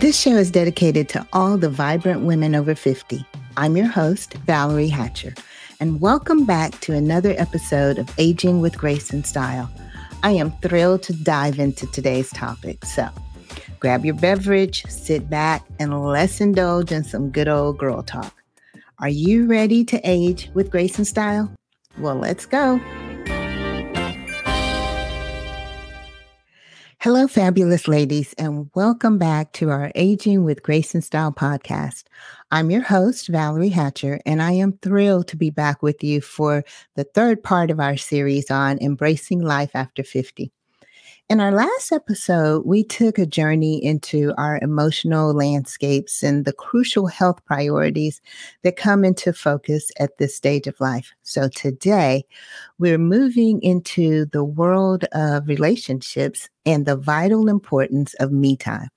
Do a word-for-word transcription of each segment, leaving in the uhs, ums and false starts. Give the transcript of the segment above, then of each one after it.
This show is dedicated to all the vibrant women over fifty. I'm your host, Valerie Hatcher, and welcome back to another episode of Aging with Grace and Style. I am thrilled to dive into today's topic, so grab your beverage, sit back, and let's indulge in some good old girl talk. Are you ready to age with grace and style? Well, let's go. Hello, fabulous ladies, and welcome back to our Aging with Grace and Style podcast. I'm your host, Valerie Hatcher, and I am thrilled to be back with you for the third part of our series on Embracing Life After fifty. In our last episode, we took a journey into our emotional landscapes and the crucial health priorities that come into focus at this stage of life. So today, we're moving into the world of relationships and the vital importance of me time.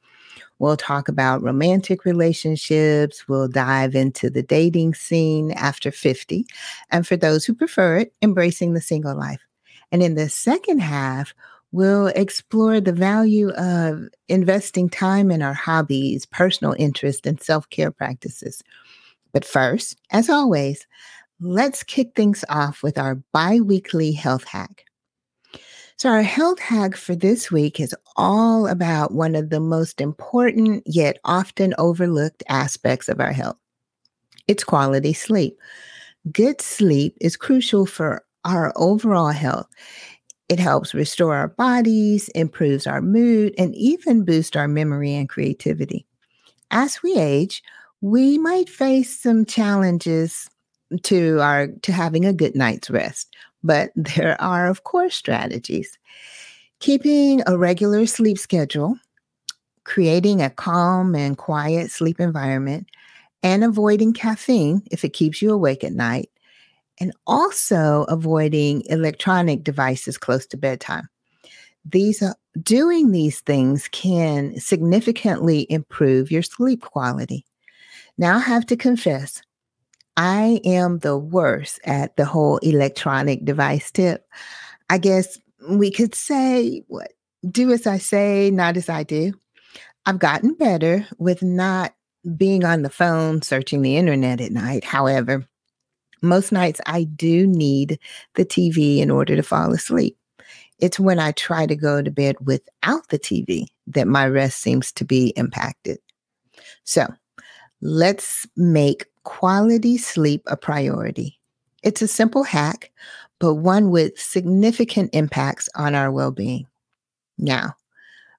We'll talk about romantic relationships. We'll dive into the dating scene after fifty. And for those who prefer it, embracing the single life. And in the second half, we'll explore the value of investing time in our hobbies, personal interests, and self-care practices. But first, as always, let's kick things off with our bi-weekly health hack. So our health hack for this week is all about one of the most important yet often overlooked aspects of our health. It's quality sleep. Good sleep is crucial for our overall health. It helps restore our bodies, improves our mood, and even boost our memory and creativity. As we age, we might face some challenges to our to having a good night's rest. But there are, of course, strategies. Keeping a regular sleep schedule, creating a calm and quiet sleep environment, and avoiding caffeine if it keeps you awake at night, and also avoiding electronic devices close to bedtime. These uh, doing these things can significantly improve your sleep quality. Now I have to confess, I am the worst at the whole electronic device tip. I guess we could say, what, do as I say, not as I do. I've gotten better with not being on the phone, searching the internet at night. However, most nights I do need the T V in order to fall asleep. It's when I try to go to bed without the T V that my rest seems to be impacted. So let's make quality sleep a priority. It's a simple hack, but one with significant impacts on our well-being. Now,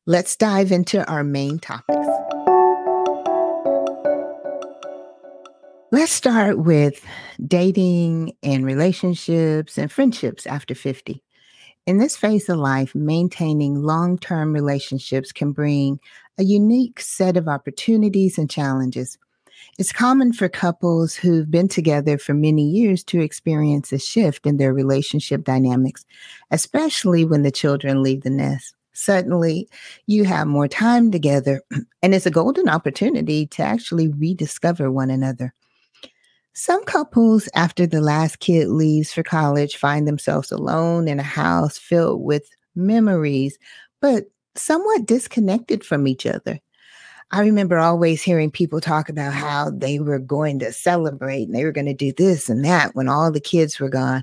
let's dive into our main topics. Let's start with dating and relationships and friendships after fifty. In this phase of life, maintaining long-term relationships can bring a unique set of opportunities and challenges. It's common for couples who've been together for many years to experience a shift in their relationship dynamics, especially when the children leave the nest. Suddenly, you have more time together, and it's a golden opportunity to actually rediscover one another. Some couples, after the last kid leaves for college, find themselves alone in a house filled with memories, but somewhat disconnected from each other. I remember always hearing people talk about how they were going to celebrate and they were going to do this and that when all the kids were gone,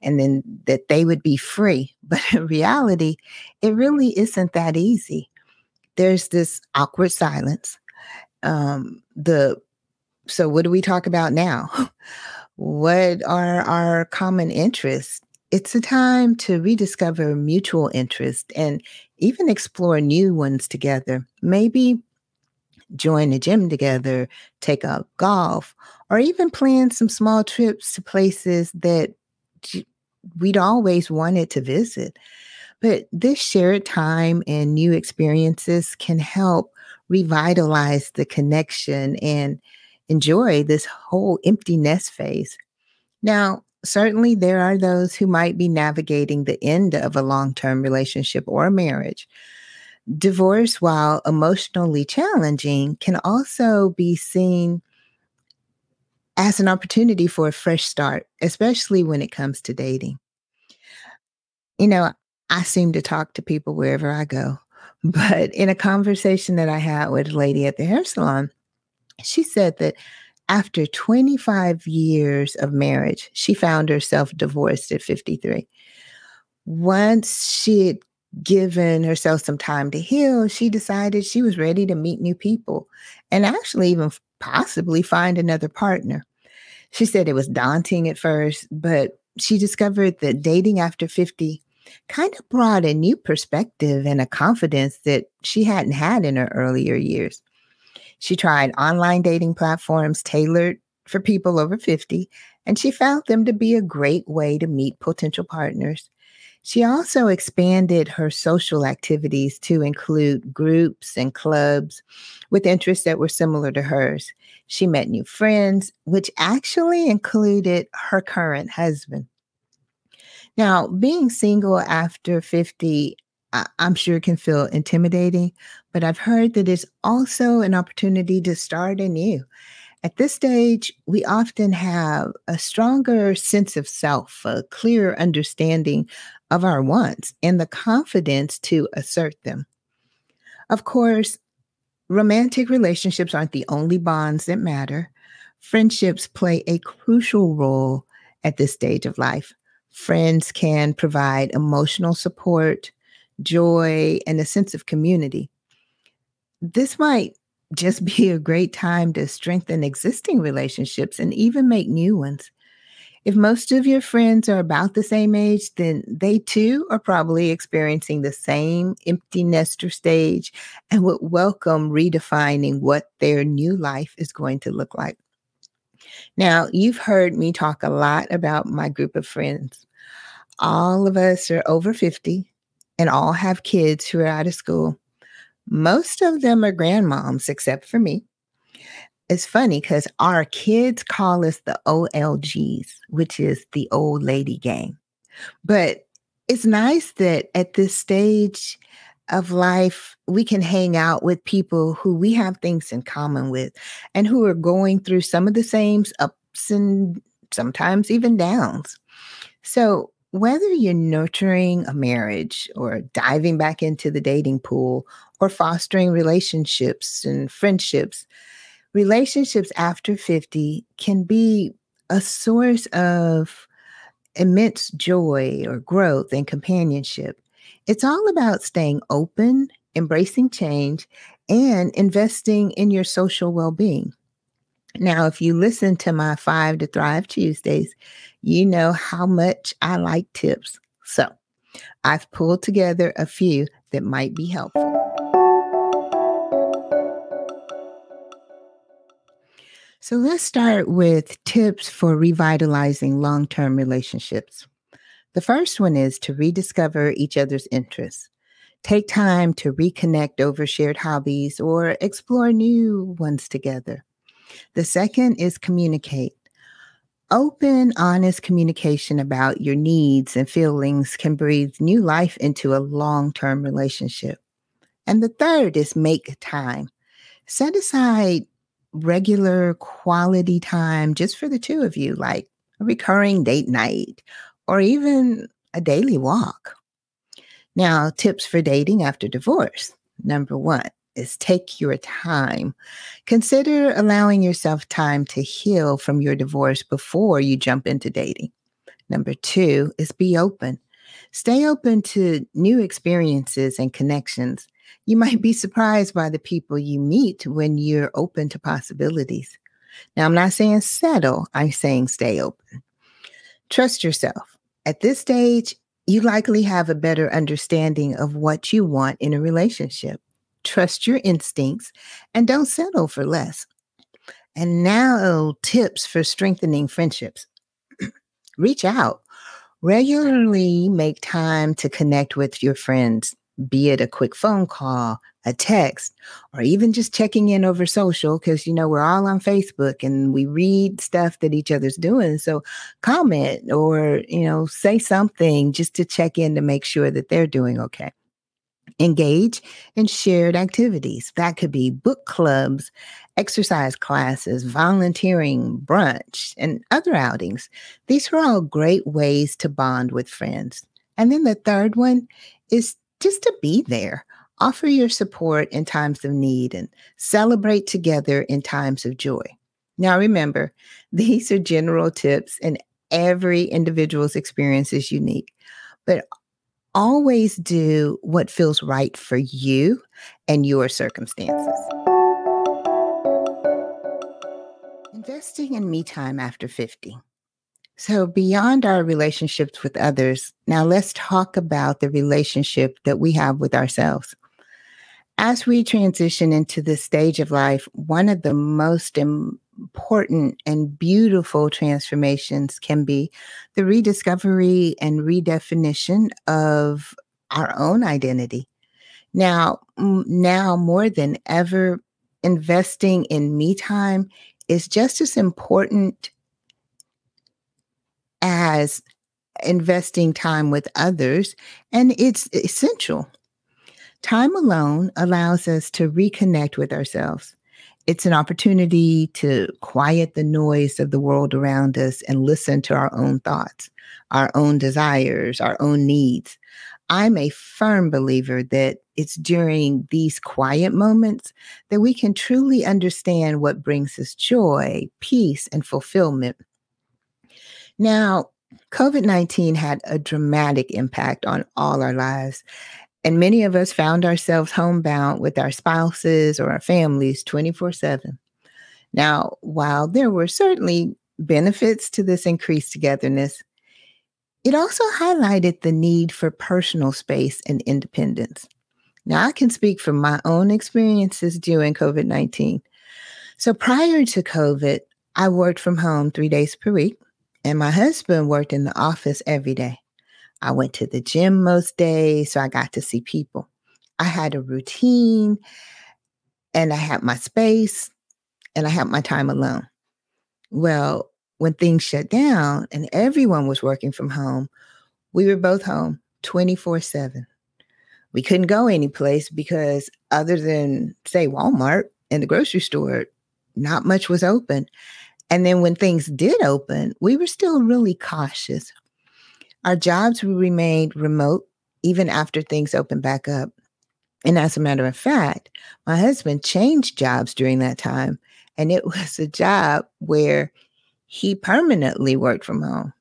and then that they would be free. But in reality, it really isn't that easy. There's this awkward silence. Um, the So what do we talk about now? What are our common interests? It's a time to rediscover mutual interest and even explore new ones together. Maybe join a gym together, take up golf, or even plan some small trips to places that we'd always wanted to visit. But this shared time and new experiences can help revitalize the connection and enjoy this whole empty nest phase. Now, certainly there are those who might be navigating the end of a long-term relationship or marriage. Divorce, while emotionally challenging, can also be seen as an opportunity for a fresh start, especially when it comes to dating. You know, I seem to talk to people wherever I go. But in a conversation that I had with a lady at the hair salon, she said that after twenty-five years of marriage, she found herself divorced at fifty-three. Once she had given herself some time to heal, she decided she was ready to meet new people and actually even possibly find another partner. She said it was daunting at first, but she discovered that dating after fifty kind of brought a new perspective and a confidence that she hadn't had in her earlier years. She tried online dating platforms tailored for people over fifty, and she found them to be a great way to meet potential partners. She also expanded her social activities to include groups and clubs with interests that were similar to hers. She met new friends, which actually included her current husband. Now, being single after fifty, I- I'm sure can feel intimidating, but I've heard that it's also an opportunity to start anew. At this stage, we often have a stronger sense of self, a clearer understanding of our wants, and the confidence to assert them. Of course, romantic relationships aren't the only bonds that matter. Friendships play a crucial role at this stage of life. Friends can provide emotional support, joy, and a sense of community. This might just be a great time to strengthen existing relationships and even make new ones. If most of your friends are about the same age, then they too are probably experiencing the same empty nester stage and would welcome redefining what their new life is going to look like. Now, you've heard me talk a lot about my group of friends. All of us are over fifty and all have kids who are out of school. Most of them are grandmoms, except for me. It's funny because our kids call us the O L Gs, which is the old lady gang. But it's nice that at this stage of life, we can hang out with people who we have things in common with and who are going through some of the same ups and sometimes even downs. So whether you're nurturing a marriage or diving back into the dating pool or fostering relationships and friendships, relationships after fifty can be a source of immense joy or growth and companionship. It's all about staying open, embracing change, and investing in your social well-being. Now, if you listen to my Five to Thrive Tuesdays, you know how much I like tips. So I've pulled together a few that might be helpful. So let's start with tips for revitalizing long-term relationships. The first one is to rediscover each other's interests. Take time to reconnect over shared hobbies or explore new ones together. The second is communicate. Open, honest communication about your needs and feelings can breathe new life into a long-term relationship. And the third is make time. Set aside regular quality time just for the two of you, like a recurring date night or even a daily walk. Now, tips for dating after divorce. Number one is take your time. Consider allowing yourself time to heal from your divorce before you jump into dating. Number two is be open. Stay open to new experiences and connections. You might be surprised by the people you meet when you're open to possibilities. Now, I'm not saying settle, I'm saying stay open. Trust yourself. At this stage, you likely have a better understanding of what you want in a relationship. Trust your instincts and don't settle for less. And now, tips for strengthening friendships. Reach out. Regularly make time to connect with your friends, be it a quick phone call, a text, or even just checking in over social, because, you know, we're all on Facebook and we read stuff that each other's doing. So comment or, you know, say something just to check in to make sure that they're doing okay. Engage in shared activities. That could be book clubs, exercise classes, volunteering, brunch, and other outings. These are all great ways to bond with friends. And then the third one is just to be there. Offer your support in times of need and celebrate together in times of joy. Now, remember, these are general tips and every individual's experience is unique, but always do what feels right for you and your circumstances. Investing in me time after fifty. So beyond our relationships with others, now let's talk about the relationship that we have with ourselves. As we transition into this stage of life, one of the most important and beautiful transformations can be the rediscovery and redefinition of our own identity. Now, now more than ever, investing in me time is just as important as investing time with others, and it's essential. Time alone allows us to reconnect with ourselves. It's an opportunity to quiet the noise of the world around us and listen to our own thoughts, our own desires, our own needs. I'm a firm believer that it's during these quiet moments that we can truly understand what brings us joy, peace, and fulfillment. Now, COVID nineteen had a dramatic impact on all our lives. And many of us found ourselves homebound with our spouses or our families twenty-four seven. Now, while there were certainly benefits to this increased togetherness, it also highlighted the need for personal space and independence. Now, I can speak from my own experiences during COVID nineteen. So prior to COVID, I worked from home three days per week, and my husband worked in the office every day. I went to the gym most days, so I got to see people. I had a routine, and I had my space, and I had my time alone. Well, when things shut down and everyone was working from home, we were both home twenty-four seven. We couldn't go anyplace because other than, say, Walmart and the grocery store, not much was open. And then when things did open, we were still really cautious. Our jobs remained remote even after things opened back up. And as a matter of fact, my husband changed jobs during that time, and it was a job where he permanently worked from home.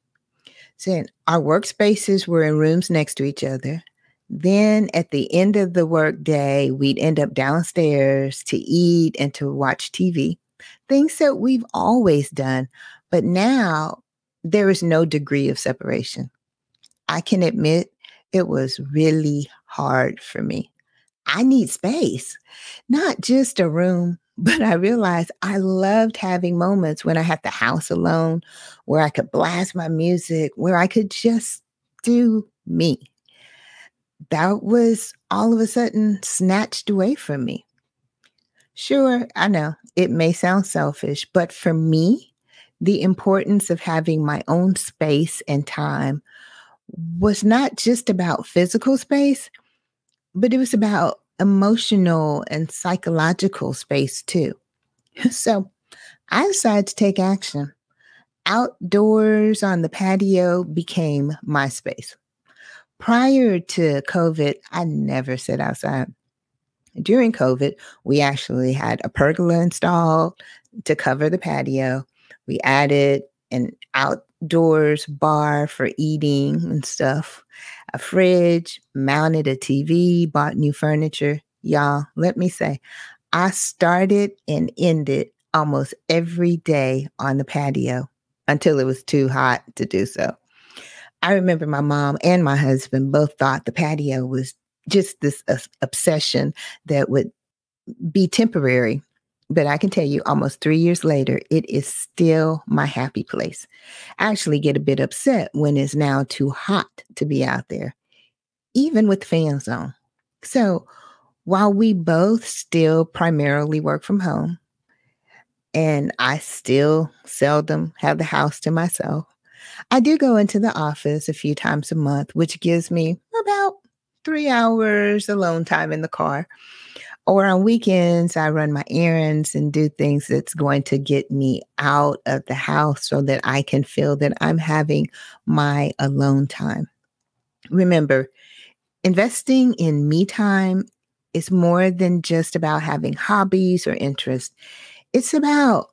So our workspaces were in rooms next to each other. Then at the end of the workday, we'd end up downstairs to eat and to watch T V, things that we've always done. But now there is no degree of separation. I can admit it was really hard for me. I need space, not just a room, but I realized I loved having moments when I had the house alone, where I could blast my music, where I could just do me. That was all of a sudden snatched away from me. Sure, I know it may sound selfish, but for me, the importance of having my own space and time was not just about physical space, but it was about emotional and psychological space too. So I decided to take action. Outdoors on the patio became my space. Prior to COVID, I never sat outside. During COVID, we actually had a pergola installed to cover the patio. We added an outdoors bar for eating and stuff, a fridge, mounted a T V, bought new furniture. Y'all, let me say, I started and ended almost every day on the patio until it was too hot to do so. I remember my mom and my husband both thought the patio was just this uh, obsession that would be temporary. But I can tell you almost three years later, it is still my happy place. I actually get a bit upset when it's now too hot to be out there, even with fans on. So while we both still primarily work from home, and I still seldom have the house to myself, I do go into the office a few times a month, which gives me about three hours alone time in the car. Or on weekends, I run my errands and do things that's going to get me out of the house so that I can feel that I'm having my alone time. Remember, investing in me time It's more than just about having hobbies or interests. It's about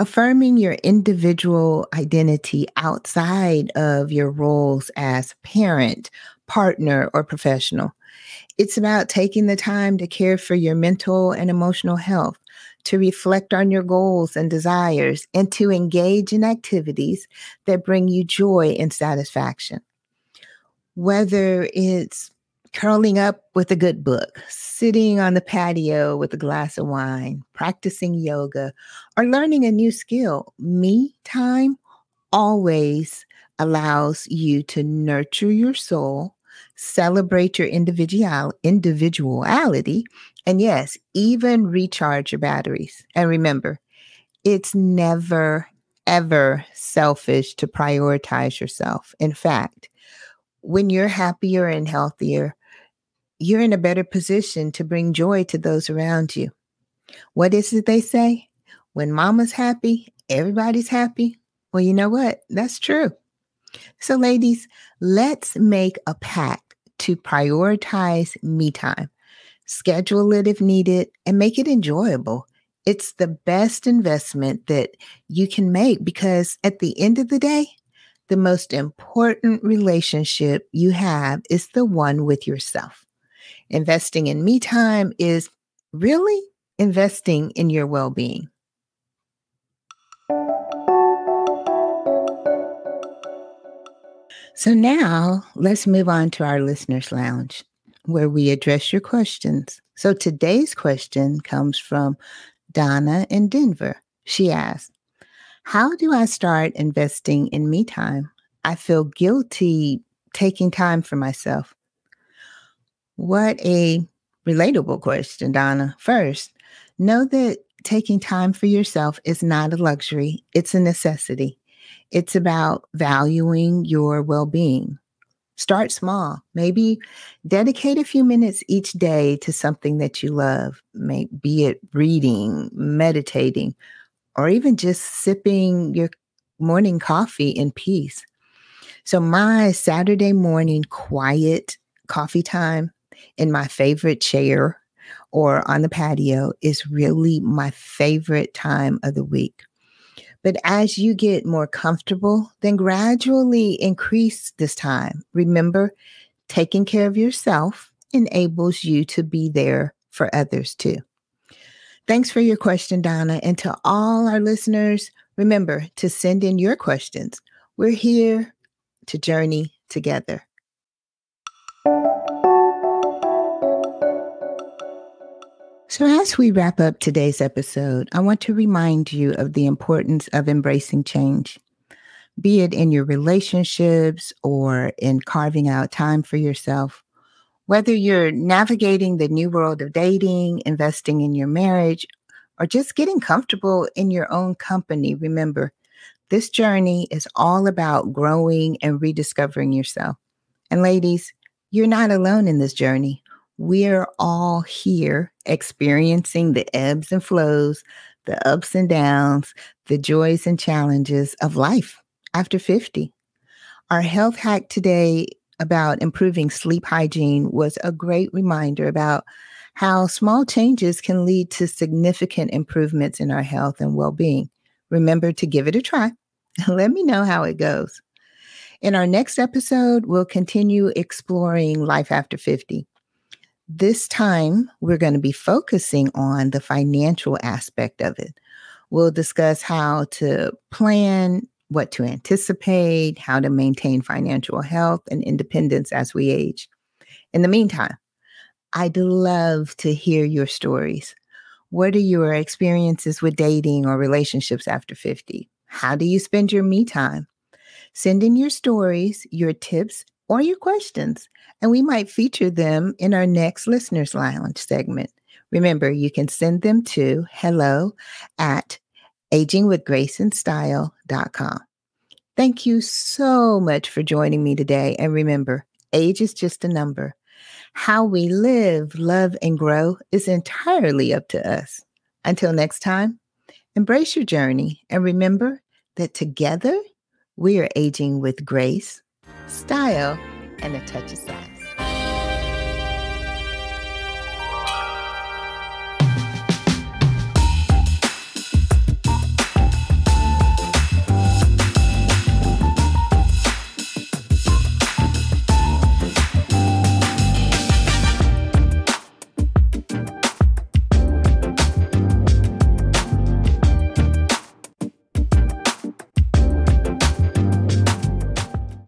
affirming your individual identity outside of your roles as parent, partner, or professional. It's about taking the time to care for your mental and emotional health, to reflect on your goals and desires, and to engage in activities that bring you joy and satisfaction. Whether it's curling up with a good book, sitting on the patio with a glass of wine, practicing yoga, or learning a new skill, me time always allows you to nurture your soul, celebrate your individual individuality, and yes, even recharge your batteries. And remember, it's never, ever selfish to prioritize yourself. In fact, when you're happier and healthier, you're in a better position to bring joy to those around you. What is it they say? When mama's happy, everybody's happy. Well, you know what? That's true. So ladies, let's make a pact to prioritize me time, schedule it if needed, and make it enjoyable. It's the best investment that you can make because at the end of the day, the most important relationship you have is the one with yourself. Investing in me time is really investing in your well-being. So now let's move on to our Listeners Lounge, where we address your questions. So today's question comes from Donna in Denver. She asks, how do I start investing in me time? I feel guilty taking time for myself. What a relatable question, Donna. First, know that taking time for yourself is not a luxury. It's a necessity. It's about valuing your well-being. Start small. Maybe dedicate a few minutes each day to something that you love, may, be it reading, meditating, or even just sipping your morning coffee in peace. So my Saturday morning quiet coffee time in my favorite chair or on the patio is really my favorite time of the week. But as you get more comfortable, then gradually increase this time. Remember, taking care of yourself enables you to be there for others too. Thanks for your question, Donna. And to all our listeners, remember to send in your questions. We're here to journey together. So as we wrap up today's episode, I want to remind you of the importance of embracing change, be it in your relationships or in carving out time for yourself. Whether you're navigating the new world of dating, investing in your marriage, or just getting comfortable in your own company, remember, this journey is all about growing and rediscovering yourself. And ladies, you're not alone in this journey. We're all here experiencing the ebbs and flows, the ups and downs, the joys and challenges of life after fifty. Our health hack today about improving sleep hygiene was a great reminder about how small changes can lead to significant improvements in our health and well-being. Remember to give it a try. Let me know how it goes. In our next episode, we'll continue exploring life after fifty. This time, we're going to be focusing on the financial aspect of it. We'll discuss how to plan, what to anticipate, how to maintain financial health and independence as we age. In the meantime, I'd love to hear your stories. What are your experiences with dating or relationships after fifty? How do you spend your me time? Send in your stories, your tips, or your questions, and we might feature them in our next Listeners Lounge segment. Remember, you can send them to hello at aging with grace and style dot com. Thank you so much for joining me today. And remember, age is just a number. How we live, love, and grow is entirely up to us. Until next time, embrace your journey and remember that together we are aging with grace, style, and a touch of style.